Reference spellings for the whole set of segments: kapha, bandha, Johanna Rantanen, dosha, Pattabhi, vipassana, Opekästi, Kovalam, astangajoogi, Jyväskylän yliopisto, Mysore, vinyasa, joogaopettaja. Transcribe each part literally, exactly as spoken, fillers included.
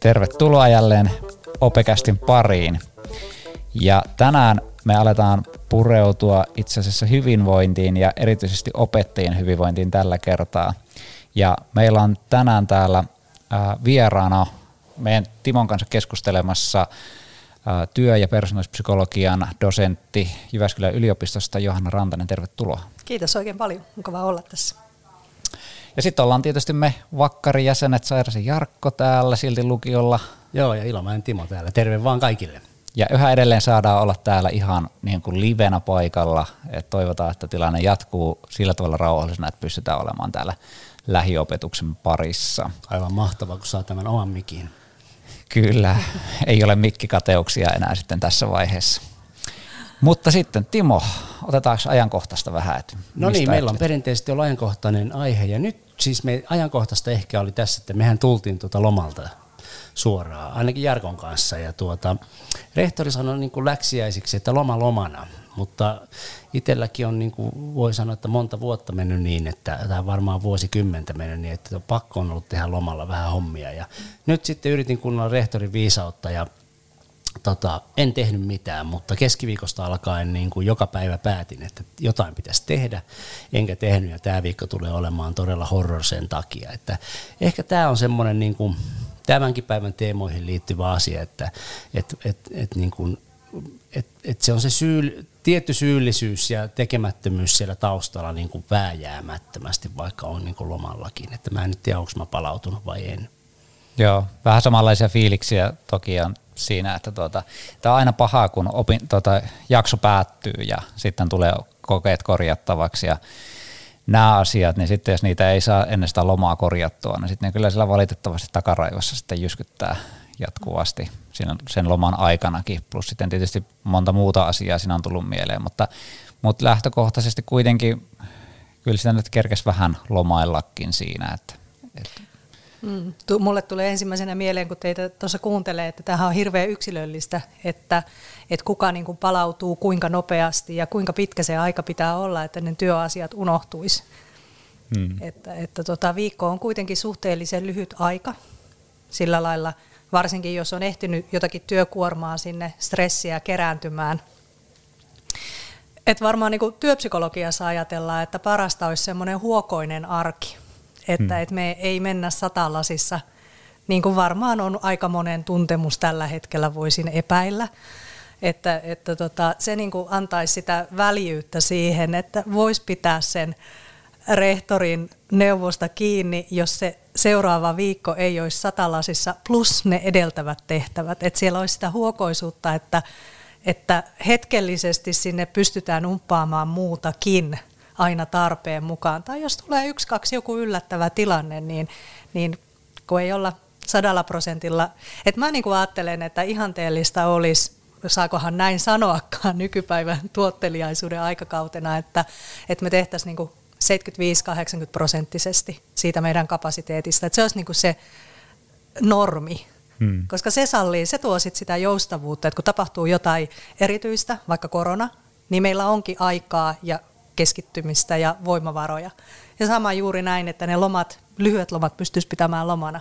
Tervetuloa jälleen Opekästin pariin. Ja tänään me aletaan pureutua itse asiassa hyvinvointiin ja erityisesti opettajien hyvinvointiin tällä kertaa. Ja meillä on tänään täällä vieraana meidän Timon kanssa keskustelemassa työ- ja persoonallispsykologian dosentti Jyväskylän yliopistosta Johanna Rantanen. Tervetuloa. Kiitos oikein paljon. Mukavaa olla tässä. Ja sitten ollaan tietysti me vakkarijäsenet, Sairasen Jarkko täällä, silti lukiolla. Joo, ja Ilomäen Timo täällä. Terve vaan kaikille. Ja yhä edelleen saadaan olla täällä ihan niin kuin livenä paikalla. Et toivotaan, että tilanne jatkuu sillä tavalla rauhallisena, että pystytään olemaan täällä lähiopetuksen parissa. Aivan mahtavaa, kun saa tämän oman mikin. Kyllä, ei ole mikkikateuksia enää sitten tässä vaiheessa. Mutta sitten Timo, otetaanko ajankohtaista vähän? No niin, meillä on perinteisesti ollut ajankohtainen aihe, ja nyt siis me ajankohtaista ehkä oli tässä, että mehän tultiin tuota lomalta suoraan, ainakin Jarkon kanssa, ja tuota, rehtori sanoi niin kuin läksiäisiksi, että loma lomana, mutta itselläkin on, niin kuin voi sanoa, että monta vuotta mennyt niin, että tämä varmaan vuosikymmentä mennyt niin, että pakko on ollut tehdä lomalla vähän hommia, ja nyt sitten yritin kuunnella rehtorin viisautta, ja Tota, en tehnyt mitään, mutta keskiviikosta alkaen niin kuin joka päivä päätin, että jotain pitäisi tehdä, enkä tehnyt, ja tämä viikko tulee olemaan todella horror sen takia. Että ehkä tämä on semmoinen niin kuin tämänkin päivän teemoihin liittyvä asia, että et, et, et, niin kuin, et, et se on se syy, tietty syyllisyys ja tekemättömyys siellä taustalla niin kuin vääjäämättömästi, vaikka on niin kuin lomallakin, että mä en nyt tiedä, onko mä palautunut vai en. Joo, vähän samanlaisia fiiliksiä toki on siinä, että tuota, tämä on aina pahaa, kun opin, tuota, jakso päättyy ja sitten tulee kokeet korjattavaksi ja nämä asiat, niin sitten jos niitä ei saa ennen sitä lomaa korjattua, niin sitten kyllä siellä valitettavasti takaraivossa sitten jyskyttää jatkuvasti siinä sen loman aikanakin, plus sitten tietysti monta muuta asiaa siinä on tullut mieleen, mutta, mutta lähtökohtaisesti kuitenkin kyllä sitä nyt kerkesi vähän lomaillakin siinä, että, että Mm, tu, mulle tulee ensimmäisenä mieleen, kun teitä tuossa kuuntelee, että tämähän on hirveän yksilöllistä, että, että kuka niin kuin palautuu, kuinka nopeasti ja kuinka pitkä se aika pitää olla, että ne työasiat unohtuisi. Mm. Että, että tota, viikko on kuitenkin suhteellisen lyhyt aika sillä lailla, varsinkin jos on ehtinyt jotakin työkuormaa sinne, stressiä kerääntymään. Et varmaan niin kuin työpsykologiassa ajatellaan, että parasta olisi semmoinen huokoinen arki. Että hmm. et me ei mennä satalasissa, niin kuin varmaan on aika monen tuntemus tällä hetkellä, voisin epäillä. Että, että tota, se niin kuin antaisi sitä väljyyttä siihen, että voisi pitää sen rehtorin neuvosta kiinni, jos se seuraava viikko ei olisi satalasissa, plus ne edeltävät tehtävät. Että siellä olisi sitä huokoisuutta, että, että hetkellisesti sinne pystytään umppaamaan muutakin aina tarpeen mukaan. Tai jos tulee yksi, kaksi joku yllättävä tilanne, niin, niin kun ei olla sadalla prosentilla. Et mä niin kuin ajattelen, että ihanteellista olisi, saakohan näin sanoakaan nykypäivän tuotteliaisuuden aikakautena, että, että me tehtäisiin niin seitsemänkymmentäviisi kahdeksankymmentä prosenttisesti siitä meidän kapasiteetista. Et se olisi niin kuin se normi. Hmm. Koska se sallii, se tuo sit sitä joustavuutta, että kun tapahtuu jotain erityistä, vaikka korona, niin meillä onkin aikaa ja keskittymistä ja voimavaroja. Ja sama juuri näin, että ne lomat, lyhyet lomat pystyisi pitämään lomana.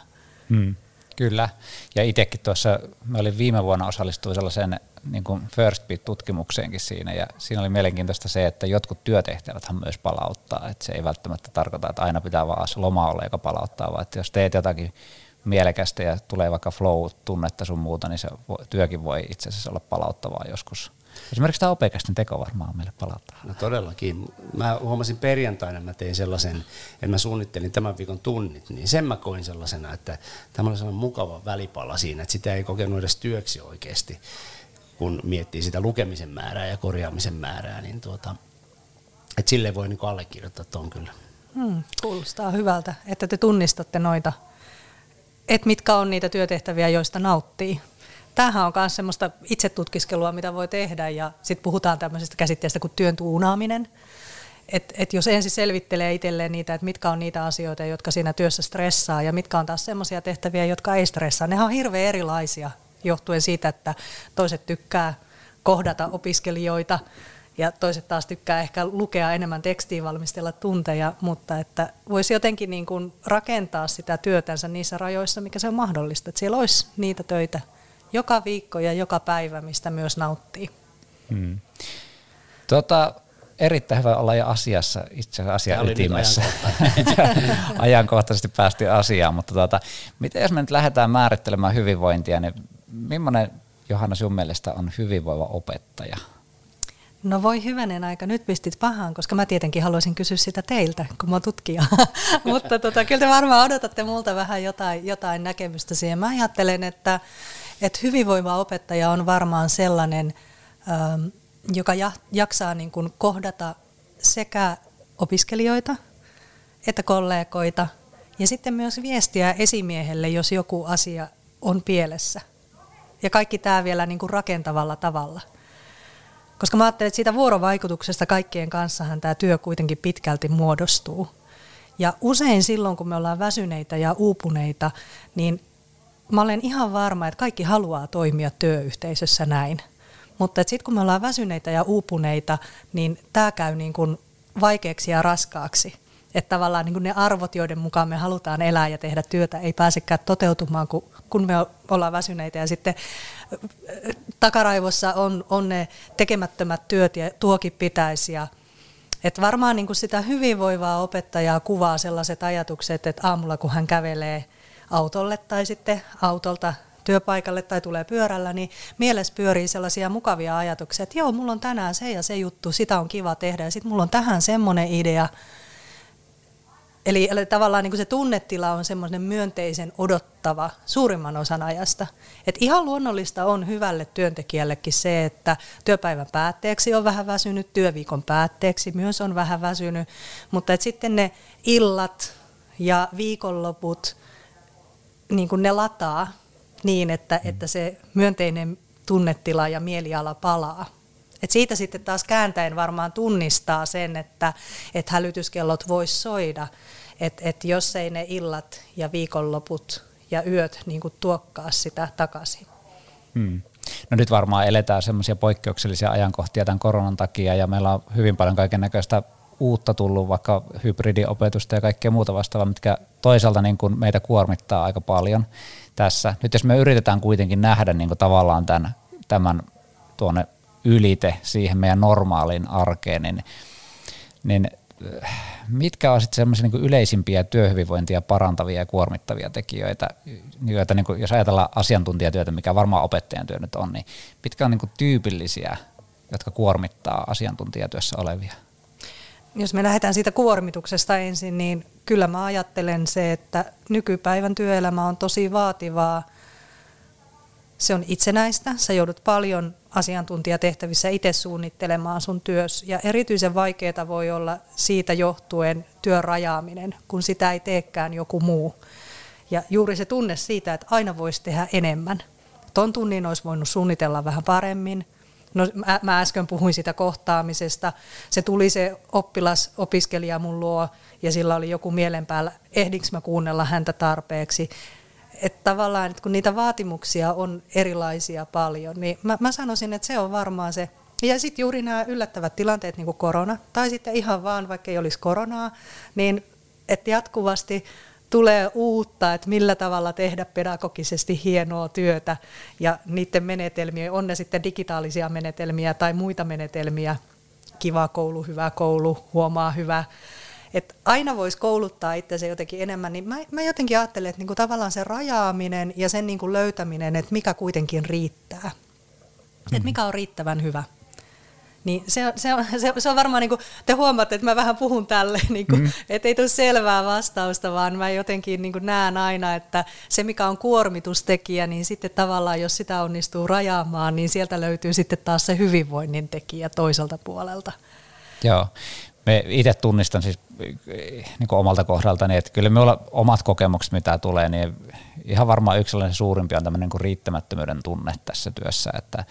Mm, kyllä. Ja itsekin tuossa, mä olin viime vuonna osallistuin sellaiseen niin kuin First Beat-tutkimukseenkin siinä, ja siinä oli mielenkiintoista se, että jotkut työtehtäväthän myös palauttaa. Että se ei välttämättä tarkoita, että aina pitää vaan loma olla, joka palauttaa, vaan että jos teet jotakin mielekästä ja tulee vaikka flow-tunnetta sun muuta, niin se työkin voi itse asiassa olla palauttavaa joskus. Esimerkiksi tämä Opekästin teko varmaan meille palauttaa. No todellakin. Mä huomasin perjantaina, mä tein sellaisen, että mä suunnittelin tämän viikon tunnit, niin sen mä koin sellaisena, että tämä oli sellainen mukava välipala siinä, että sitä ei kokenut edes työksi oikeasti, kun miettii sitä lukemisen määrää ja korjaamisen määrää, niin tuota, että silleen voi niinku allekirjoittaa ton kyllä. Hmm, kuulostaa hyvältä, että te tunnistatte noita, että mitkä on niitä työtehtäviä, joista nauttii. Tämähän on myös semmoista itsetutkiskelua, mitä voi tehdä, ja sitten puhutaan tämmöisestä käsitteestä kuin työn tuunaaminen. Et, et jos ensin selvittelee itselleen niitä, että mitkä on niitä asioita, jotka siinä työssä stressaa, ja mitkä on taas semmoisia tehtäviä, jotka ei stressaa. Nehän on hirveän erilaisia, johtuen siitä, että toiset tykkää kohdata opiskelijoita, ja toiset taas tykkää ehkä lukea enemmän tekstiä, valmistella tunteja, mutta että voisi jotenkin niin kuin rakentaa sitä työtänsä niissä rajoissa, mikä se on mahdollista. Että siellä olisi niitä töitä joka viikko ja joka päivä, mistä myös nauttii. Hmm. Tota, erittäin hyvä olla jo asiassa, itse asiassa ytimessä. Ajankohtaisesti päästiin asiaan, mutta tuota, miten jos me nyt lähdetään määrittelemään hyvinvointia, niin millainen, Johanna, sun mielestä on hyvinvoiva opettaja? No voi hyvänen aika, nyt pistit pahaan, koska mä tietenkin haluaisin kysyä sitä teiltä, kun mä oon tutkija. Mutta tota, kyllä te varmaan odotatte multa vähän jotain, jotain näkemystä siihen. Mä ajattelen, että, että hyvinvoiva opettaja on varmaan sellainen, ähm, joka jaksaa niin kuin kohdata sekä opiskelijoita että kollegoita ja sitten myös viestiä esimiehelle, jos joku asia on pielessä. Ja kaikki tämä vielä niin kuin rakentavalla tavalla. Koska mä ajattelen, että siitä vuorovaikutuksesta kaikkien kanssahan tämä työ kuitenkin pitkälti muodostuu. Ja usein silloin, kun me ollaan väsyneitä ja uupuneita, niin mä olen ihan varma, että kaikki haluaa toimia työyhteisössä näin. Mutta sitten kun me ollaan väsyneitä ja uupuneita, niin tämä käy niin kuin vaikeaksi ja raskaaksi. Että tavallaan niin kuin ne arvot, joiden mukaan me halutaan elää ja tehdä työtä, ei pääsekään toteutumaan, kun, kun me ollaan väsyneitä. Ja sitten takaraivossa on, on ne tekemättömät työt ja tuokin pitäisi. Ja, että varmaan niin kuin sitä hyvinvoivaa opettajaa kuvaa sellaiset ajatukset, että aamulla kun hän kävelee autolle tai sitten autolta työpaikalle tai tulee pyörällä, niin mielessä pyörii sellaisia mukavia ajatuksia, että joo, mulla on tänään se ja se juttu, sitä on kiva tehdä ja sitten mulla on tähän semmoinen idea. Eli, eli tavallaan niin kuin se tunnetila on semmoinen myönteisen odottava suurimman osan ajasta. Et ihan luonnollista on hyvälle työntekijällekin se, että työpäivän päätteeksi on vähän väsynyt, työviikon päätteeksi myös on vähän väsynyt, mutta et sitten ne illat ja viikonloput, niin kuin ne lataa niin, että, että se myönteinen tunnetila ja mieliala palaa. Et siitä sitten taas kääntäen varmaan tunnistaa sen, että et hälytyskellot vois soida, että et jos ei ne illat ja viikonloput ja yöt niin kuin tuokkaa sitä takaisin. Hmm. No nyt varmaan eletään semmoisia poikkeuksellisia ajankohtia tämän koronan takia ja meillä on hyvin paljon kaikennäköistä uutta tullut, vaikka hybridiopetusta ja kaikkea muuta vastaavaa, mitkä toisaalta niin kuin meitä kuormittaa aika paljon tässä. Nyt jos me yritetään kuitenkin nähdä niin kuin tavallaan tämän, tämän tuonne ylite siihen meidän normaaliin arkeen, niin, niin mitkä on sitten semmoisia niin yleisimpiä työhyvinvointia parantavia ja kuormittavia tekijöitä, joita niin kuin, jos ajatellaan asiantuntijatyötä, mikä varmaan opettajan työ nyt on, niin mitkä on niin kuin tyypillisiä, jotka kuormittaa asiantuntijatyössä olevia? Jos me lähdetään siitä kuormituksesta ensin, niin kyllä mä ajattelen se, että nykypäivän työelämä on tosi vaativaa. Se on itsenäistä, sä joudut paljon asiantuntijatehtävissä itse suunnittelemaan sun työs, ja erityisen vaikeaa voi olla siitä johtuen työn rajaaminen, kun sitä ei teekään joku muu. Ja juuri se tunne siitä, että aina voisi tehdä enemmän. Ton tunnin olisi voinut suunnitella vähän paremmin. No, mä äsken puhuin sitä kohtaamisesta. Se tuli se oppilas, opiskelija mun luo, ja sillä oli joku mielen päällä, ehdinkö mä kuunnella häntä tarpeeksi. Että tavallaan, että kun niitä vaatimuksia on erilaisia paljon, niin mä, mä sanoisin, että se on varmaan se. Ja sitten juuri nämä yllättävät tilanteet, niin kuin korona, tai sitten ihan vaan, vaikka ei olisi koronaa, niin että jatkuvasti tulee uutta, että millä tavalla tehdä pedagogisesti hienoa työtä ja niiden menetelmiä, on ne sitten digitaalisia menetelmiä tai muita menetelmiä, kiva koulu, hyvä koulu, huomaa hyvä. Et aina voisi kouluttaa itseänsä jotenkin enemmän, niin mä, mä jotenkin ajattelen, että niinku tavallaan se rajaaminen ja sen niinku löytäminen, että mikä kuitenkin riittää, mm-hmm. että mikä on riittävän hyvä. Niin se, se, se, se on varmaan, niinku, te huomaatte, että mä vähän puhun tälle, niinku, mm-hmm. että ei tule selvää vastausta, vaan mä jotenkin niinku näen aina, että se mikä on kuormitustekijä, niin sitten tavallaan jos sitä onnistuu rajaamaan, niin sieltä löytyy sitten taas se hyvinvoinnin tekijä toiselta puolelta. Joo. Me itse tunnistan siis niin kuin omalta kohdaltani, että kyllä minulla omat kokemukset, mitä tulee, niin ihan varmaan yksi sellainen suurimpi on tämmöinen niin kuin riittämättömyyden tunne tässä työssä, että,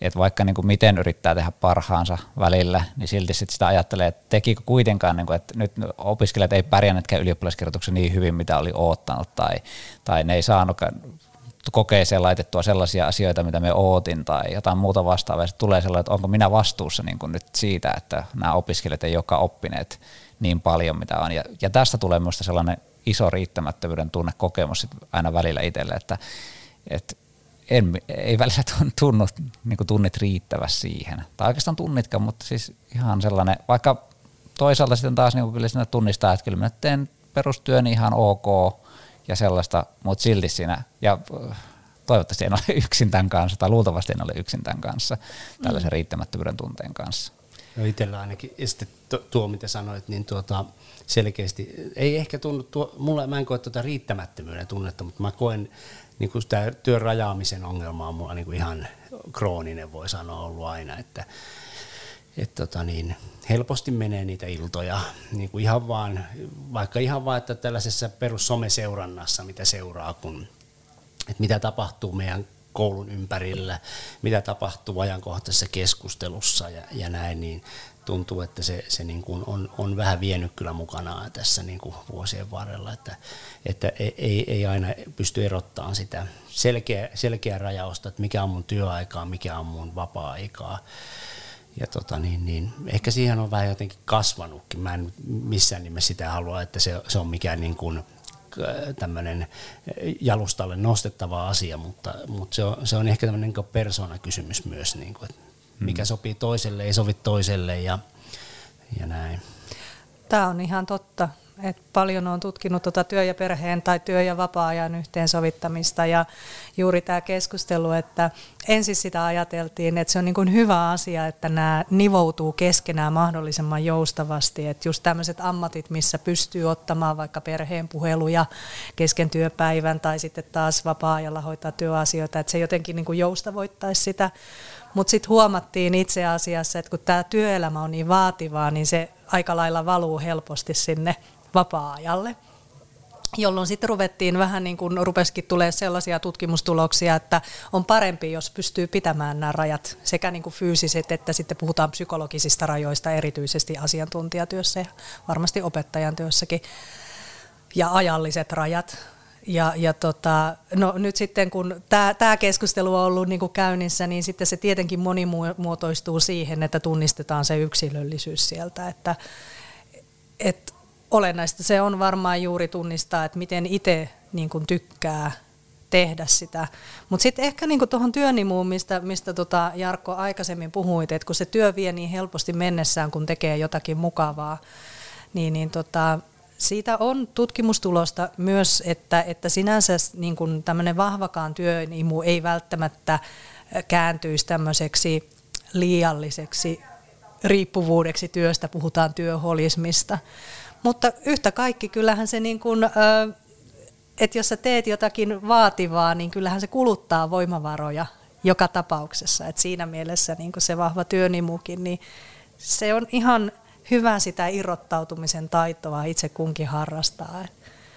että vaikka niin kuin miten yrittää tehdä parhaansa välillä, niin silti sit sitä ajattelee, että tekikö kuitenkaan, niin kuin, että nyt opiskelijat ei pärjänneetkään ylioppilaskirjoituksen niin hyvin, mitä oli oottanut, tai, tai ne ei saanutkaan kokeeseen laitettua sellaisia asioita, mitä me ootin tai jotain muuta vastaavaa, ja tulee sellainen, että onko minä vastuussa niin kuin nyt siitä, että nämä opiskelijat ei olekaan oppineet niin paljon, mitä on. Ja, ja tästä tulee minusta sellainen iso riittämättömyyden tunnekokemus aina välillä itselle, että et en, ei välillä tunnu niin kuin tunnit riittävä siihen. Tai oikeastaan tunnitkaan, mutta siis ihan sellainen, vaikka toisaalta sitten taas niin kuin kyllä siinä tunnistaa, että kyllä minä teen perustyön ihan ok, ja sellaista, mutta silti siinä, ja toivottavasti en ole yksin tämän kanssa, tai luultavasti en ole yksin tämän kanssa, tällaisen mm. riittämättömyyden tunteen kanssa. No itsellä ainakin, ja sitten tuo mitä sanoit, niin tuota, selkeästi, ei ehkä tunnu, tuo, mulla mä en koe tuota riittämättömyyden tunnetta, mutta mä koen niin kuin sitä työn rajaamisen ongelmaa on mulla niin kuin ihan krooninen, voi sanoa, ollut aina, että Et tota niin, helposti menee niitä iltoja, niin kuin ihan vaan, vaikka ihan vaan, että tällaisessa perussomeseurannassa, mitä seuraa, kun, että mitä tapahtuu meidän koulun ympärillä, mitä tapahtuu ajankohtaisessa keskustelussa ja, ja näin, niin tuntuu, että se, se niin kuin on, on vähän vienyt kyllä mukanaan tässä niin kuin vuosien varrella, että, että ei, ei aina pysty erottamaan sitä selkeä, selkeä rajausta, että mikä on mun työaikaa, mikä on mun vapaa-aikaa. Ja tota niin, niin, ehkä siihen on vähän jotenkin kasvanutkin. Mä en missään nimessä sitä halua, että se, se on mikään niin kuin tämmöinen jalustalle nostettava asia, mutta, mutta se, on, se on ehkä tämmöinen niin persoonakysymys myös, niin kuin, että mikä sopii toiselle, ei sovi toiselle ja, ja näin. Tämä on ihan totta, että paljon on tutkinut tuota työ ja perheen tai työ ja vapaa-ajan yhteensovittamista ja juuri tämä keskustelu, että ensin sitä ajateltiin, että se on niin kuin hyvä asia, että nämä nivoutuu keskenään mahdollisimman joustavasti, että just tämmöiset ammatit, missä pystyy ottamaan vaikka perheen puheluja kesken työpäivän tai sitten taas vapaa-ajalla hoitaa työasioita, että se jotenkin niin kuin joustavoittaisi sitä. Mutta sitten huomattiin itse asiassa, että kun tämä työelämä on niin vaativaa, niin se aika lailla valuu helposti sinne vapaa-ajalle, jolloin sitten ruvettiin vähän niin kuin rupesikin tulee sellaisia tutkimustuloksia, että on parempi, jos pystyy pitämään nämä rajat sekä niin kuin fyysiset että sitten puhutaan psykologisista rajoista erityisesti asiantuntijatyössä ja varmasti opettajan työssäkin ja ajalliset rajat. Ja, ja tota, no nyt sitten kun tämä keskustelu on ollut niinku käynnissä, niin sitten se tietenkin monimuotoistuu siihen, että tunnistetaan se yksilöllisyys sieltä. Että, et olennaista se on varmaan juuri tunnistaa, että miten itse niinku tykkää tehdä sitä. Mutta sitten ehkä niinku tuohon työnimuun, mistä, mistä tota Jarkko aikaisemmin puhuit, että kun se työ vie niin helposti mennessään, kun tekee jotakin mukavaa, niin, niin tota... Siitä on tutkimustulosta myös, että, että sinänsä niin kuin tämmöinen vahvakaan työnimu ei välttämättä kääntyisi tämmöiseksi liialliseksi riippuvuudeksi työstä, puhutaan työholismista. Mutta yhtä kaikki kyllähän se, niin kuin, että jos sä teet jotakin vaativaa, niin kyllähän se kuluttaa voimavaroja joka tapauksessa. Et siinä mielessä niin kuin se vahva työnimukin, niin se on ihan... hyvä sitä irrottautumisen taitoa itse kunkin harrastaa.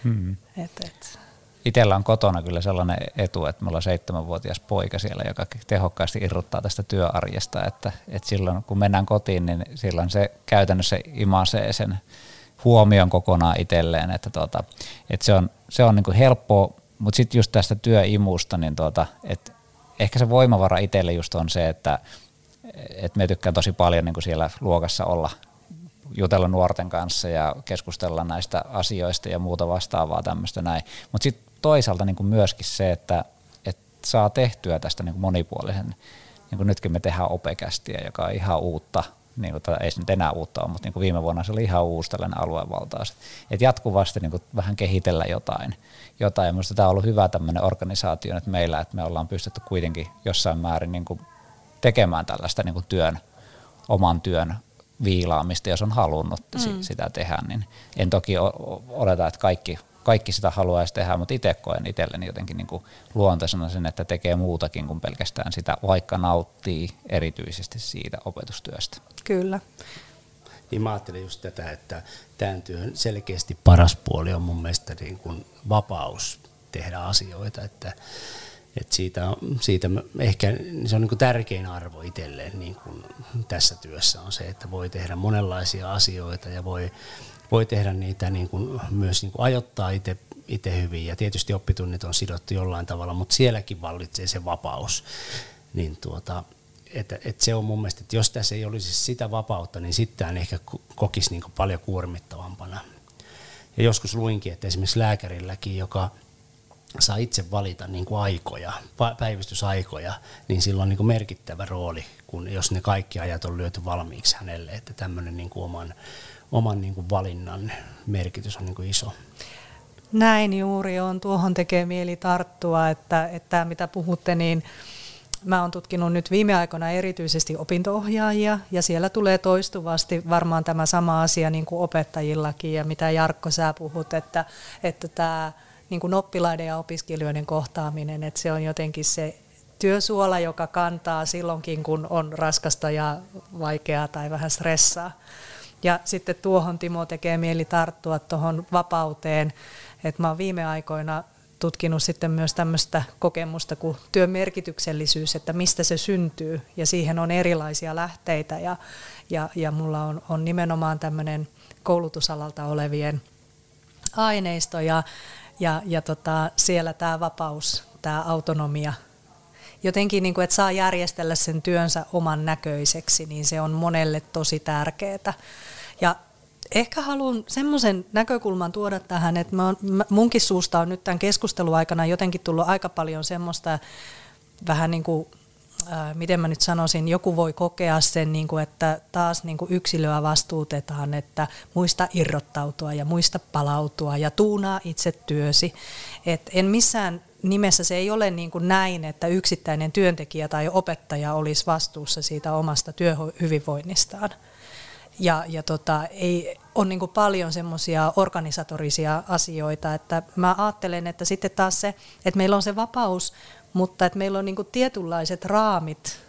Hmm. Et, et. Itsellä on kotona kyllä sellainen etu, että mulla on seitsemänvuotias poika siellä, joka tehokkaasti irrottaa tästä työarjesta. Että, et silloin kun mennään kotiin, niin silloin se käytännössä imasee sen huomion kokonaan itselleen. Että tuota, et se on, se on niin kuin helppoa, mutta sitten just tästä työimusta, niin tuota, et ehkä se voimavara itselle just on se, että et me tykkään tosi paljon niin kuin siellä luokassa olla, jutella nuorten kanssa ja keskustella näistä asioista ja muuta vastaavaa tämmöistä näin. Mutta sitten toisaalta niinku myöskin se, että et saa tehtyä tästä niinku monipuolisen, niinku nytkin me tehdään Opekästiä, joka on ihan uutta, niinku, ei se nyt enää uutta ole, mutta niinku viime vuonna se oli ihan uusi tällainen aluevaltaus. Et jatkuvasti niinku vähän kehitellä jotain. jotain. Ja minusta tämä on ollut hyvä tämmöinen organisaatio nyt meillä, että me ollaan pystytty kuitenkin jossain määrin niinku tekemään tällaista niinku työn, oman työn viilaamista, jos on halunnut mm. sitä tehdä, niin en toki odota, että kaikki, kaikki sitä haluaisi tehdä, mutta itse koen itselleni jotenkin niin kuin luontaisena sen, että tekee muutakin kuin pelkästään sitä, vaikka nauttii erityisesti siitä opetustyöstä. Kyllä. Niin mä ajattelin just tätä, että tämän työn selkeästi paras puoli on mun mielestä niin kuin vapaus tehdä asioita, että Et siitä, siitä ehkä se on niin kuin tärkein arvo itselleen niin kuin tässä työssä on se, että voi tehdä monenlaisia asioita ja voi, voi tehdä niitä niin kuin, myös niin kuin ajoittaa itse itse hyvin ja tietysti oppitunnit on sidottu jollain tavalla, mutta sielläkin vallitsee se vapaus. Niin tuota, että, että se on mun mielestä, että jos tässä ei olisi sitä vapautta, niin sitten ehkä kokisi niin kuin paljon kuormittavampana. Ja joskus luinkin, että esimerkiksi lääkärilläkin, joka saa itse valita niin kuin aikoja, päivystysaikoja, niin sillä on niin kuin merkittävä rooli, kun jos ne kaikki ajat on lyöty valmiiksi hänelle, että tämmöinen niin kuin oman, oman niin kuin valinnan merkitys on niin kuin iso. Näin juuri on. Tuohon tekee mieli tarttua, että, että mitä puhutte, niin mä oon tutkinut nyt viime aikoina erityisesti opinto-ohjaajia, ja siellä tulee toistuvasti varmaan tämä sama asia niin kuin opettajillakin, ja mitä Jarkko sä puhut, että, että tämä niin kuin oppilaiden ja opiskelijoiden kohtaaminen, että se on jotenkin se työsuola, joka kantaa silloinkin, kun on raskasta ja vaikeaa tai vähän stressaa. Ja sitten tuohon Timo tekee mieli tarttua tuohon vapauteen, että mä oon viime aikoina tutkinut sitten myös tämmöistä kokemusta kuin työn merkityksellisyys, että mistä se syntyy, ja siihen on erilaisia lähteitä, ja, ja, ja mulla on, on nimenomaan tämmöinen koulutusalalta olevien aineisto, ja, ja, ja tota, siellä tämä vapaus, tämä autonomia, jotenkin niin kuin, että saa järjestellä sen työnsä oman näköiseksi, niin se on monelle tosi tärkeää, ja ehkä haluan semmoisen näkökulman tuoda tähän, että mä oon, munkin suusta on nyt tämän keskustelun aikana jotenkin tullut aika paljon semmoista, vähän niin kuin, äh, miten mä nyt sanoisin, joku voi kokea sen, niin kuin, että taas niin kuin yksilöä vastuutetaan, että muista irrottautua ja muista palautua ja tuunaa itse työsi. Et en missään nimessä se ei ole niin kuin näin, että yksittäinen työntekijä tai opettaja olisi vastuussa siitä omasta työhyvinvoinnistaan. Ja, ja tota, ei, on niin kuin paljon semmoisia organisatorisia asioita, että mä ajattelen, että sitten taas se, että meillä on se vapaus, mutta että meillä on niin kuin tietynlaiset raamit,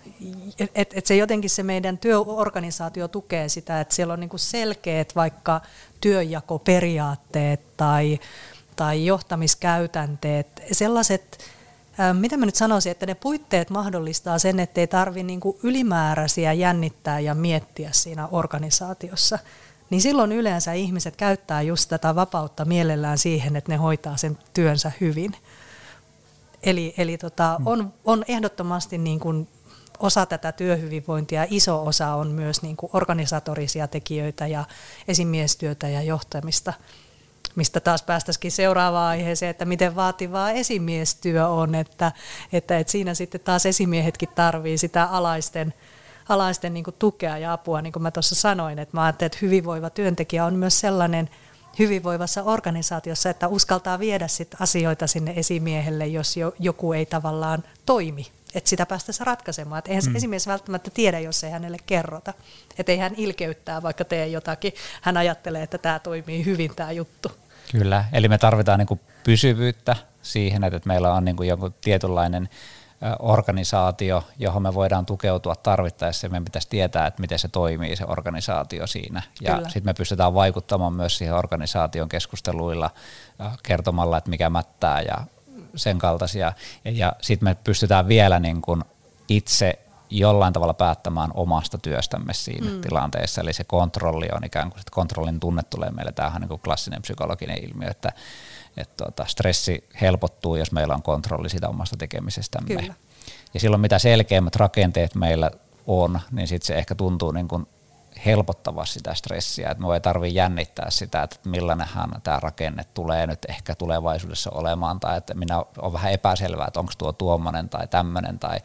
että et se jotenkin se meidän työorganisaatio tukee sitä, että siellä on niin kuin selkeät vaikka työnjakoperiaatteet tai, tai johtamiskäytänteet, sellaiset, mitä mä nyt sanoisin, että ne puitteet mahdollistaa sen, ettei tarvitse niinku ylimääräisiä jännittää ja miettiä siinä organisaatiossa. Niin silloin yleensä ihmiset käyttää just tätä vapautta mielellään siihen, että ne hoitaa sen työnsä hyvin. Eli, eli tota, on, on ehdottomasti niinku osa tätä työhyvinvointia, iso osa on myös niinku organisatorisia tekijöitä ja esimiestyötä ja johtamista. Mistä taas päästäisikin seuraavaan aiheeseen, että miten vaativaa esimiestyö on, että, että, että siinä sitten taas esimiehetkin tarvii sitä alaisten, alaisten niin kuin tukea ja apua, niin kuin mä tuossa sanoin, että mä ajattelin, että hyvinvoiva työntekijä on myös sellainen hyvinvoivassa organisaatiossa, että uskaltaa viedä sit asioita sinne esimiehelle, jos joku ei tavallaan toimi, että sitä päästäisiin ratkaisemaan, että eihän mm. esimies välttämättä tiedä, jos ei hänelle kerrota, että ei hän ilkeyttää, vaikka tee jotakin, hän ajattelee, että tämä toimii hyvin tämä juttu. Kyllä, eli me tarvitaan niin kuin pysyvyyttä siihen, että meillä on niin kuin joku tietynlainen organisaatio, johon me voidaan tukeutua tarvittaessa, ja meidän pitäisi tietää, että miten se toimii se organisaatio siinä. Ja sitten me pystytään vaikuttamaan myös siihen organisaation keskusteluilla kertomalla, että mikä mättää ja sen kaltaisia. Ja sitten me pystytään vielä niin kuin itse jollain tavalla päättämään omasta työstämme siinä mm. tilanteessa, eli se kontrolli on ikään kuin, kontrollin tunne tulee meille, tämähän on niin klassinen psykologinen ilmiö, että, että tuota, stressi helpottuu, jos meillä on kontrolli siitä omasta tekemisestämme. Kyllä. Ja silloin mitä selkeämmät rakenteet meillä on, niin sitten se ehkä tuntuu niin kuin helpottavaa sitä stressiä, että minua ei tarvitse jännittää sitä, että millainenhan tämä rakenne tulee nyt ehkä tulevaisuudessa olemaan, tai että minä olen vähän epäselvää, että onko tuo tuommoinen tai tämmöinen tai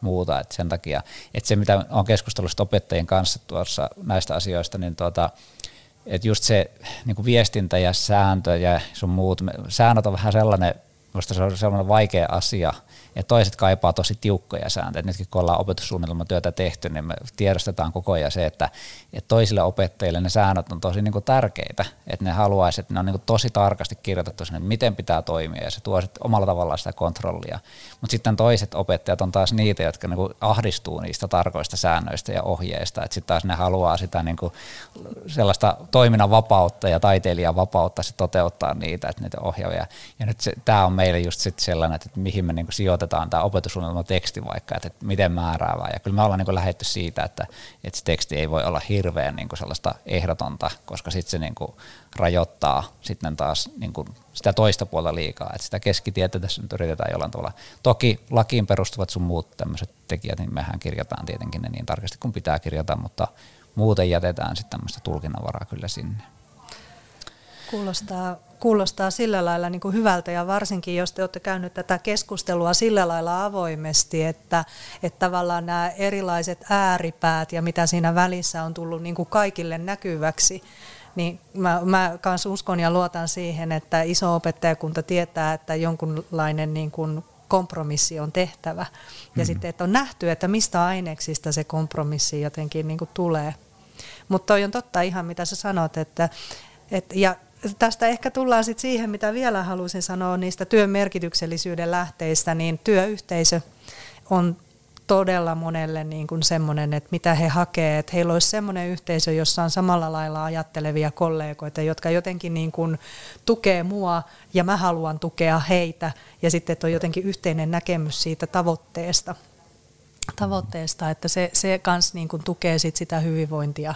muuta, että sen takia, että se mitä olen keskustellut opettajien kanssa tuossa näistä asioista, niin tuota, että just se niin kuin viestintä ja sääntö ja sun muut, säännöt on vähän sellainen, minusta se on sellainen vaikea asia, että toiset kaipaa tosi tiukkoja sääntöjä. Nytkin kun ollaan opetussuunnitelmatyötä tehty, niin me tiedostetaan koko ajan se, että, että toisille opettajille ne säännöt on tosi niin kuin tärkeitä, että ne haluaisi, että ne on niin kuin tosi tarkasti kirjoitettu sinne, miten pitää toimia, ja se tuo sitten omalla tavallaan sitä kontrollia. Mutta sitten toiset opettajat on taas niitä, jotka niin kuin ahdistuu niistä tarkoista säännöistä ja ohjeista, että sitten taas ne haluaa sitä niin kuin sellaista toiminnan vapautta ja taiteilijan vapautta se toteuttaa niitä, että niitä ohjaajia. Ja nyt tämä on meille just sitten sellainen, että mihin me niin kuin sijoitetaan tämä opetussuunnitelmateksti vaikka, että miten määräävää. Ja kyllä me ollaan niin kuin lähdetty siitä, että, että se teksti ei voi olla hirveän niin kuin sellaista ehdotonta, koska sitten se niin kuin rajoittaa sitten taas niin kuin sitä toista puolta liikaa. Että sitä keskitietä tässä nyt yritetään jollain tavalla. Toki lakiin perustuvat sun muut tämmöiset tekijät, niin mehän kirjataan tietenkin ne niin tarkasti kuin pitää kirjata, mutta muuten jätetään sitten tämmöistä tulkinnanvaraa kyllä sinne. Kuulostaa, kuulostaa sillä lailla niin kuin hyvältä, ja varsinkin jos te olette käyneet tätä keskustelua sillä lailla avoimesti, että, että tavallaan nämä erilaiset ääripäät ja mitä siinä välissä on tullut niin kuin kaikille näkyväksi, niin mä, mä kans uskon ja luotan siihen, että iso opettajakunta tietää, että jonkunlainen niin kuin kompromissi on tehtävä. Ja mm-hmm. sitten, että on nähty, että mistä aineksista se kompromissi jotenkin niin kuin tulee. Mutta toi on totta ihan mitä sä sanot, että et, ja tästä ehkä tullaan sitten siihen, mitä vielä halusin sanoa niistä työn merkityksellisyyden lähteistä, niin työyhteisö on todella monelle niin kuin semmoinen, että mitä he hakee, että heillä olisi semmoinen yhteisö, jossa on samalla lailla ajattelevia kollegoita, jotka jotenkin niin kuin tukee mua ja mä haluan tukea heitä, ja sitten että on jotenkin yhteinen näkemys siitä tavoitteesta, tavoitteesta että se, se kans niin kuin tukee sit sitä hyvinvointia.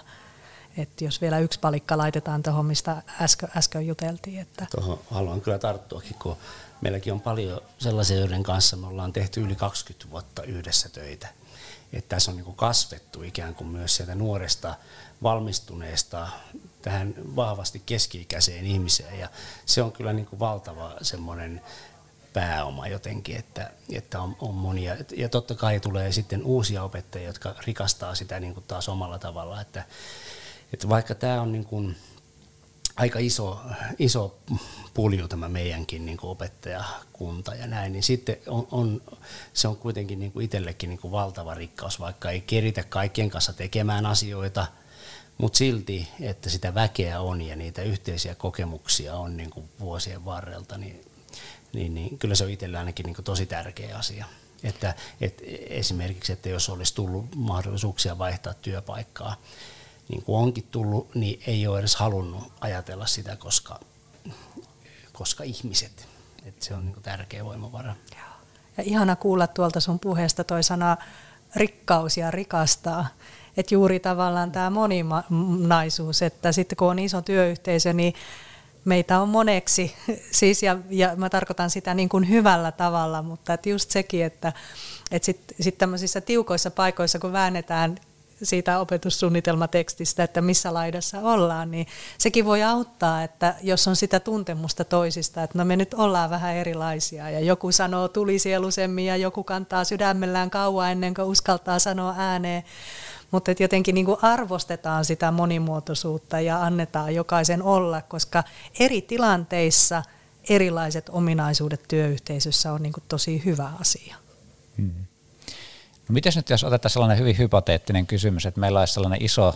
Että jos vielä yksi palikka laitetaan tuohon, mistä äsken, äsken juteltiin. Että. Tuohon haluan kyllä tarttuakin, kun meilläkin on paljon sellaisia, joiden kanssa me ollaan tehty yli kaksikymmentä vuotta yhdessä töitä. Että tässä on niin kuin kasvettu ikään kuin myös sieltä nuoresta valmistuneesta tähän vahvasti keski-ikäiseen ihmiseen. Ja se on kyllä niin kuin valtava semmoinen pääoma jotenkin, että, että on, on monia. Ja totta kai tulee sitten uusia opettajia, jotka rikastaa sitä niin kuin taas omalla tavalla, että Että vaikka tämä on niin kuin aika iso, iso pulju tämä meidänkin niin kuin opettajakunta ja näin, niin sitten on, on, se on kuitenkin niin kuin itsellekin niin kuin valtava rikkaus, vaikka ei keritä kaikkien kanssa tekemään asioita, mutta silti, että sitä väkeä on ja niitä yhteisiä kokemuksia on niin kuin vuosien varrelta, niin, niin, niin kyllä se on itsellä ainakin niin kuin tosi tärkeä asia. Että, et esimerkiksi, että jos olisi tullut mahdollisuuksia vaihtaa työpaikkaa, niin kuin onkin tullut, niin ei ole edes halunnut ajatella sitä, koska, koska ihmiset. Et se on niin kuin tärkeä voimavara. Ja ihana kuulla tuolta sun puheesta toi sana rikkaus ja rikastaa. Et juuri tavallaan tämä moninaisuus, että sitten kun on iso työyhteisö, niin meitä on moneksi. Siis ja, ja mä tarkoitan sitä niin kuin hyvällä tavalla, mutta et just sekin, että et sitten sit tämmöisissä tiukoissa paikoissa, kun väännetään siitä opetussuunnitelmatekstistä, että missä laidassa ollaan, niin sekin voi auttaa, että jos on sitä tuntemusta toisista, että no me nyt ollaan vähän erilaisia ja joku sanoo tulisieluisemmin ja joku kantaa sydämellään kauan ennen kuin uskaltaa sanoa ääneen, mutta että jotenkin niin kuin arvostetaan sitä monimuotoisuutta ja annetaan jokaisen olla, koska eri tilanteissa erilaiset ominaisuudet työyhteisössä on niin kuin tosi hyvä asia. Hmm. No mites nyt, jos otetaan sellainen hyvin hypoteettinen kysymys, että meillä olisi sellainen iso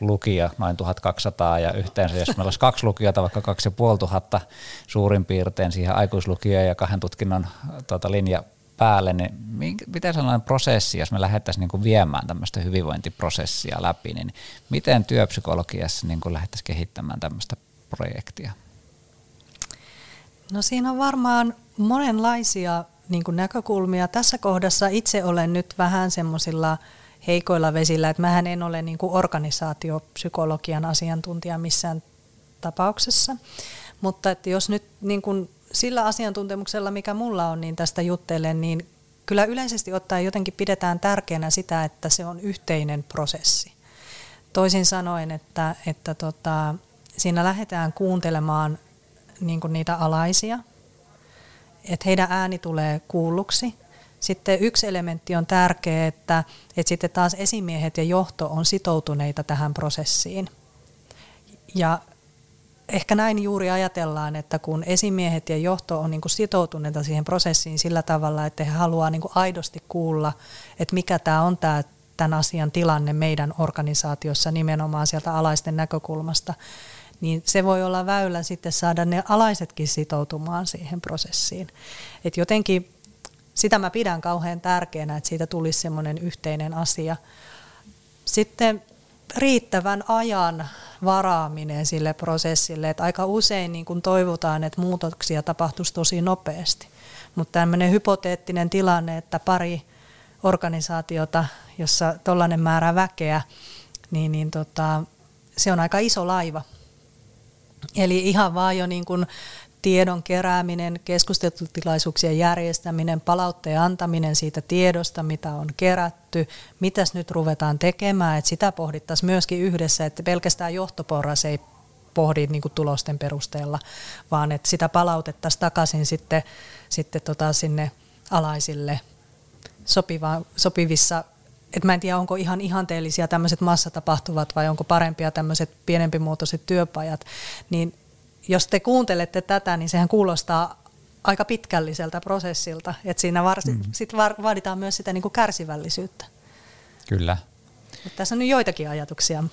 lukio, noin tuhatkaksisataa, ja yhteensä, jos meillä olisi kaksi lukiota, vaikka kaksi ja puoli tuhatta suurin piirtein siihen aikuislukioon ja kahden tutkinnon tuota, linja päälle, niin miten sellainen prosessi, jos me lähdettäisiin niin kuin viemään tämmöistä hyvinvointiprosessia läpi, niin miten työpsykologiassa niin kuin lähdettäisiin kehittämään tämmöistä projektia? No siinä on varmaan monenlaisia niin kuin näkökulmia. Tässä kohdassa itse olen nyt vähän semmoisilla heikoilla vesillä, että mähän en ole niin kuin organisaatiopsykologian asiantuntija missään tapauksessa, mutta että jos nyt niin kuin sillä asiantuntemuksella, mikä mulla on, niin tästä juttelen, niin kyllä yleisesti ottaen jotenkin pidetään tärkeänä sitä, että se on yhteinen prosessi. Toisin sanoen, että, että tota, siinä lähdetään kuuntelemaan niin kuin niitä alaisia, että heidän ääni tulee kuulluksi. Sitten yksi elementti on tärkeä, että, että sitten taas esimiehet ja johto on sitoutuneita tähän prosessiin. Ja ehkä näin juuri ajatellaan, että kun esimiehet ja johto on niin kuin sitoutuneita siihen prosessiin sillä tavalla, että he haluaa niin kuin aidosti kuulla, että mikä tämä on tämä, tämän asian tilanne meidän organisaatiossa nimenomaan sieltä alaisten näkökulmasta, niin se voi olla väylä sitten saada ne alaisetkin sitoutumaan siihen prosessiin. Et jotenkin sitä mä pidän kauhean tärkeänä, että siitä tulisi semmoinen yhteinen asia. Sitten riittävän ajan varaaminen sille prosessille. Että aika usein niin kun toivotaan, että muutoksia tapahtuisi tosi nopeasti. Mutta tämmöinen hypoteettinen tilanne, että pari organisaatiota, jossa tollainen määrä väkeä, niin, niin tota, se on aika iso laiva. Eli ihan vaan jo niin kun tiedon kerääminen, keskustelutilaisuuksien järjestäminen, palautteen antaminen siitä tiedosta, mitä on kerätty, mitäs nyt ruvetaan tekemään, että sitä pohdittaisiin myöskin yhdessä, että pelkästään johtoporras ei pohdi niin kuin tulosten perusteella, vaan että sitä palautettaisiin takaisin sitten, sitten tota sinne alaisille sopiva, sopivissa. Et mä en tiedä, onko ihan ihanteellisia tämmöiset massatapahtuvat vai onko parempia tämmöiset pienempimuotoiset työpajat, niin jos te kuuntelette tätä, niin sehän kuulostaa aika pitkälliseltä prosessilta, että siinä var- mm-hmm. sit var- vaaditaan myös sitä niin kuin kärsivällisyyttä. Kyllä. Mutta tässä on nyt joitakin ajatuksia.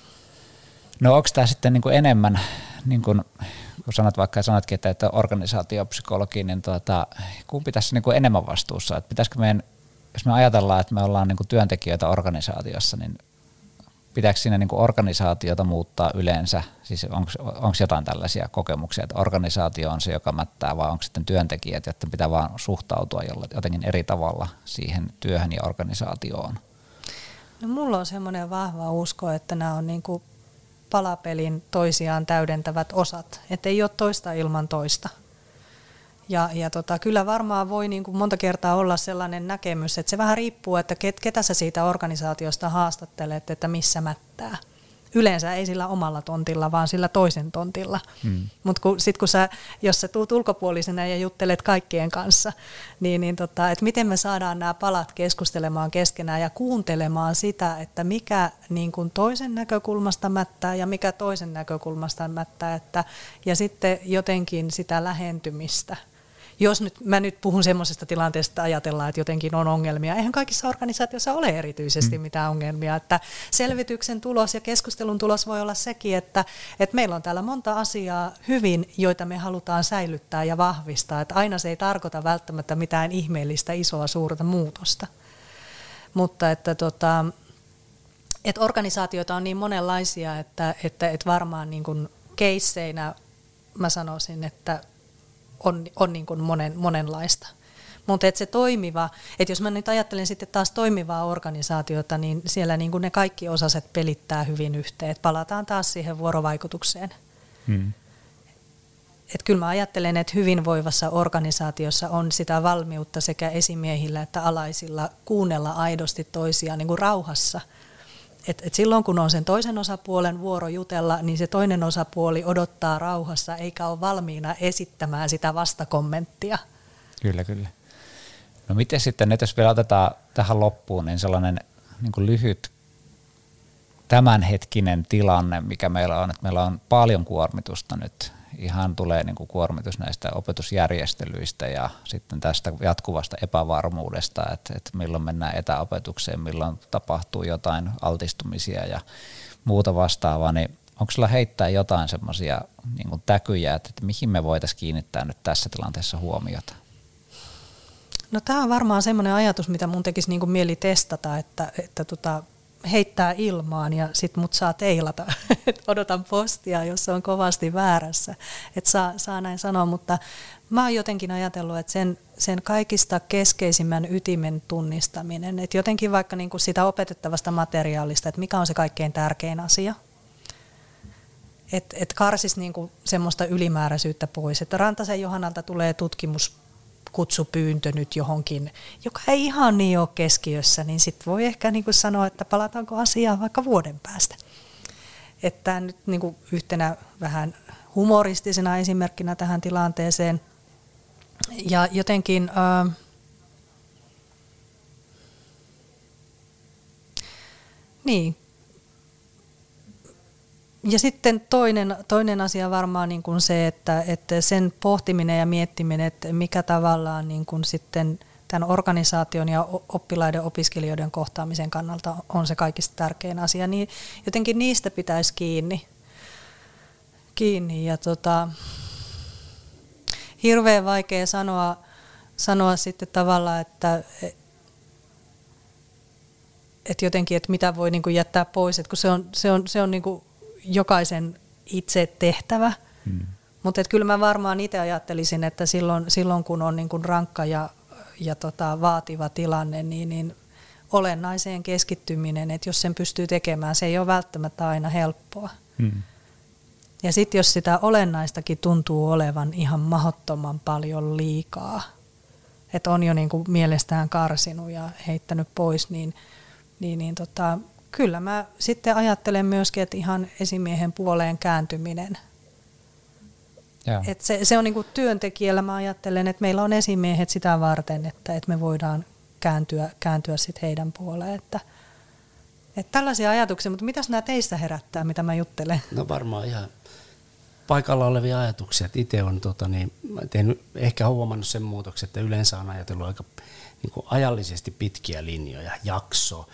No onko tämä sitten niin kuin enemmän, niin kuin, kun sanot vaikka sanotkin, että, että organisaatiopsykologi, niin tuota, kumpi tässä niin kuin enemmän vastuussa? Että pitäisikö meidän, jos me ajatellaan, että me ollaan niin kuin työntekijöitä organisaatiossa, niin pitääkö siinä niin kuin organisaatiota muuttaa yleensä? Siis onko jotain tällaisia kokemuksia, että organisaatio on se, joka mättää, vai onko sitten työntekijät, että pitää vaan suhtautua jotenkin eri tavalla siihen työhön ja organisaatioon? No, mulla on semmoinen vahva usko, että nämä on niin kuin palapelin toisiaan täydentävät osat, että ei ole toista ilman toista. Ja, ja tota, kyllä varmaan voi niin kuin monta kertaa olla sellainen näkemys, että se vähän riippuu, että ket, ketä sä siitä organisaatiosta haastattelet, että missä mättää. Yleensä ei sillä omalla tontilla, vaan sillä toisen tontilla. Hmm. Mutta sitten kun sä, jos sä tuut ulkopuolisena ja juttelet kaikkien kanssa, niin, niin tota, että miten me saadaan nämä palat keskustelemaan keskenään ja kuuntelemaan sitä, että mikä niin kun toisen näkökulmasta mättää ja mikä toisen näkökulmasta mättää, että, ja sitten jotenkin sitä lähentymistä. Jos nyt, mä nyt puhun semmoisesta tilanteesta, että ajatellaan, että jotenkin on ongelmia. Eihän kaikissa organisaatioissa ole erityisesti mm. mitään ongelmia. Että selvityksen tulos ja keskustelun tulos voi olla sekin, että, että meillä on täällä monta asiaa hyvin, joita me halutaan säilyttää ja vahvistaa. Että aina se ei tarkoita välttämättä mitään ihmeellistä, isoa, suurta muutosta. Mutta että, tota, että organisaatioita on niin monenlaisia, että, että, että varmaan niin kuin keisseinä mä sanoisin, että on, on niin kuin monen, monenlaista. Mutta se toimiva, että jos mä nyt ajattelen sitten taas toimivaa organisaatiota, niin siellä niin kuin ne kaikki osaset pelittää hyvin yhteen. Et palataan taas siihen vuorovaikutukseen. Hmm. Että kyllä mä ajattelen, että hyvinvoivassa organisaatiossa on sitä valmiutta sekä esimiehillä että alaisilla kuunnella aidosti toisiaan niin kuin rauhassa. Et, et silloin kun on sen toisen osapuolen vuoro jutella, niin se toinen osapuoli odottaa rauhassa eikä ole valmiina esittämään sitä vastakommenttia. Kyllä, kyllä. No miten sitten, nyt jos vielä otetaan tähän loppuun, niin sellainen niin kuin lyhyt tämänhetkinen tilanne, mikä meillä on, että meillä on paljon kuormitusta nyt. Ihan tulee niin kuin kuormitus näistä opetusjärjestelyistä ja sitten tästä jatkuvasta epävarmuudesta, että, että milloin mennään etäopetukseen, milloin tapahtuu jotain altistumisia ja muuta vastaavaa, niin onko sulla heittää jotain semmoisia niin kuin täkyjä, että, että mihin me voitaisiin kiinnittää nyt tässä tilanteessa huomiota? No tämä on varmaan semmoinen ajatus, mitä mun tekisi niin kuin mieli testata, että, että tota heittää ilmaan ja sit mut saa teilata. Odotan postia, jos on kovasti väärässä. Et saa, saa näin sanoa, mutta mä oon jotenkin ajatellut, että sen, sen kaikista keskeisimmän ytimen tunnistaminen, että jotenkin vaikka niinku sitä opetettavasta materiaalista, että mikä on se kaikkein tärkein asia. Että et karsis niinku semmoista ylimääräisyyttä pois. Että Rantasen Johannalta tulee tutkimus kutsupyyntö nyt johonkin, joka ei ihan niin ole keskiössä, niin sitten voi ehkä niin kuin sanoa, että palataanko asiaan vaikka vuoden päästä. Että nyt niin kuin yhtenä vähän humoristisena esimerkkinä tähän tilanteeseen. Ja jotenkin Äh, niin. Ja sitten toinen, toinen asia varmaan niin kuin se, että, että sen pohtiminen ja miettiminen, että mikä tavallaan niin kuin sitten tämän organisaation ja oppilaiden opiskelijoiden kohtaamisen kannalta on se kaikista tärkein asia, niin jotenkin niistä pitäisi kiinni. kiinni. Ja tota, hirveän vaikea sanoa, sanoa sitten tavallaan, että että jotenkin, että mitä voi niin kuin jättää pois, että kun se on, se on, se on niin kuin jokaisen itse tehtävä. Hmm. Mutta kyllä mä varmaan itse ajattelisin, että silloin, silloin kun on niin kun rankka ja, ja tota vaativa tilanne, niin, niin olennaiseen keskittyminen, että jos sen pystyy tekemään, se ei ole välttämättä aina helppoa. Hmm. Ja sitten jos sitä olennaistakin tuntuu olevan ihan mahdottoman paljon liikaa, että on jo niin kun mielestään karsinut ja heittänyt pois, niin, niin, niin tota, kyllä mä sitten ajattelen myöskin, että ihan esimiehen puoleen kääntyminen. Et se, se on niinku työntekijällä, mä ajattelen, että meillä on esimiehet sitä varten, että et me voidaan kääntyä, kääntyä sit heidän puoleen. Että, et tällaisia ajatuksia, mutta mitäs nämä teissä herättää, mitä mä juttelen? No varmaan ihan paikalla olevia ajatuksia. Itse olen tota, niin, ehkä huomannut sen muutoksen, että yleensä on ajatellut aika niin kuin ajallisesti pitkiä linjoja, jakso,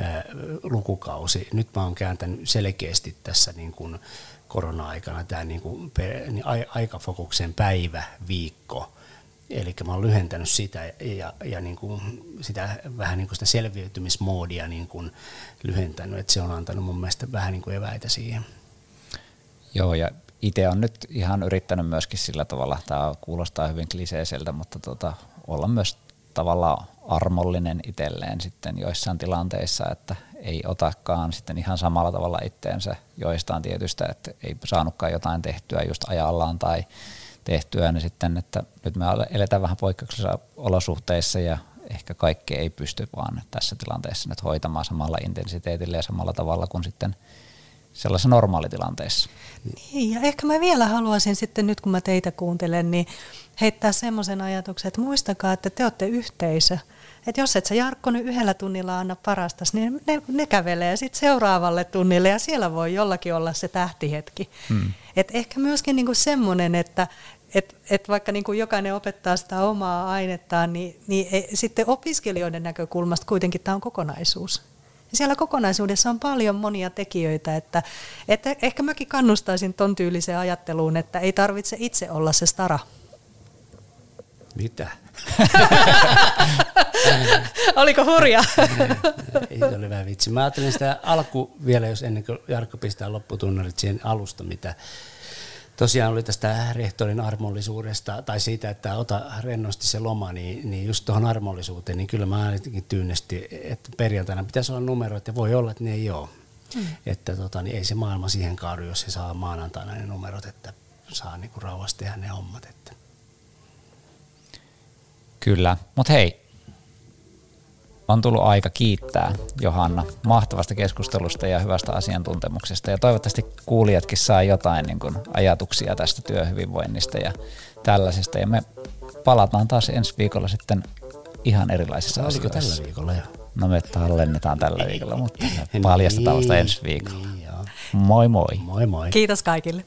ää, lukukausi. Nyt mä oon kääntänyt selkeästi tässä niin kuin korona-aikana tämä niin kuin aikafokuksen päivä, viikko. Eli mä oon lyhentänyt sitä ja, ja niin kuin sitä, vähän niin kuin sitä selviytymismoodia niin kuin lyhentänyt. Et se on antanut mun mielestä vähän niin kuin eväitä siihen. Joo, ja itse on nyt ihan yrittänyt myöskin sillä tavalla, tämä kuulostaa hyvin kliseiseltä, mutta tota, olla myös tavallaan armollinen itselleen sitten joissain tilanteissa, että ei otakaan sitten ihan samalla tavalla itteensä joistain tietystä, että ei saanutkaan jotain tehtyä just ajallaan tai tehtyä, niin sitten, että nyt me eletään vähän poikkeuksellisissa olosuhteissa ja ehkä kaikki ei pysty vaan tässä tilanteessa nyt hoitamaan samalla intensiteetillä ja samalla tavalla kuin sitten sellaisessa normaalitilanteessa. Niin, ja ehkä mä vielä haluaisin sitten nyt, kun mä teitä kuuntelen, niin heittää semmoisen ajatuksen, että muistakaa, että te olette yhteisö. Että jos et sä Jarkko nyt yhdellä tunnilla anna parastas, niin ne, ne kävelee sitten seuraavalle tunnille ja siellä voi jollakin olla se tähtihetki. Hmm. Et ehkä myöskin niinku semmoinen, että et, et vaikka niinku jokainen opettaa sitä omaa ainettaan, niin, niin e, sitten opiskelijoiden näkökulmasta kuitenkin tämä on kokonaisuus. Siellä kokonaisuudessa on paljon monia tekijöitä, että, että ehkä mäkin kannustaisin ton tyyliseen ajatteluun, että ei tarvitse itse olla se stara. Mitä? Oliko hurja? Ei, se oli vähän vitsi. Mä ajattelin sitä alku vielä, jos ennen kuin Jarkko pistää lopputunnarit siihen alusta, mitä tosiaan oli tästä rehtorin armollisuudesta tai siitä, että ota rennosti se loma, niin, niin just tuohon armollisuuteen, niin kyllä mä ainakin tyynesti, että perjantaina pitäisi olla numeroita ja voi olla, että ne ei ole. Mm. Että tota, niin ei se maailma siihen kaadu, jos se saa maanantaina ne numerot, että saa niinku rauhassa tehdä ne hommat. Että. Kyllä, mutta hei, on tullut aika kiittää Johanna mahtavasta keskustelusta ja hyvästä asiantuntemuksesta ja toivottavasti kuulijatkin saa jotain niin kuin ajatuksia tästä työhyvinvoinnista ja tällaisesta ja me palataan taas ensi viikolla sitten ihan erilaisissa no, asioissa. Oliko tällä viikolla jo? No me tallennetaan tällä viikolla, mutta me paljastetaan vasta ensi viikolla. Moi moi. Moi moi. Kiitos kaikille.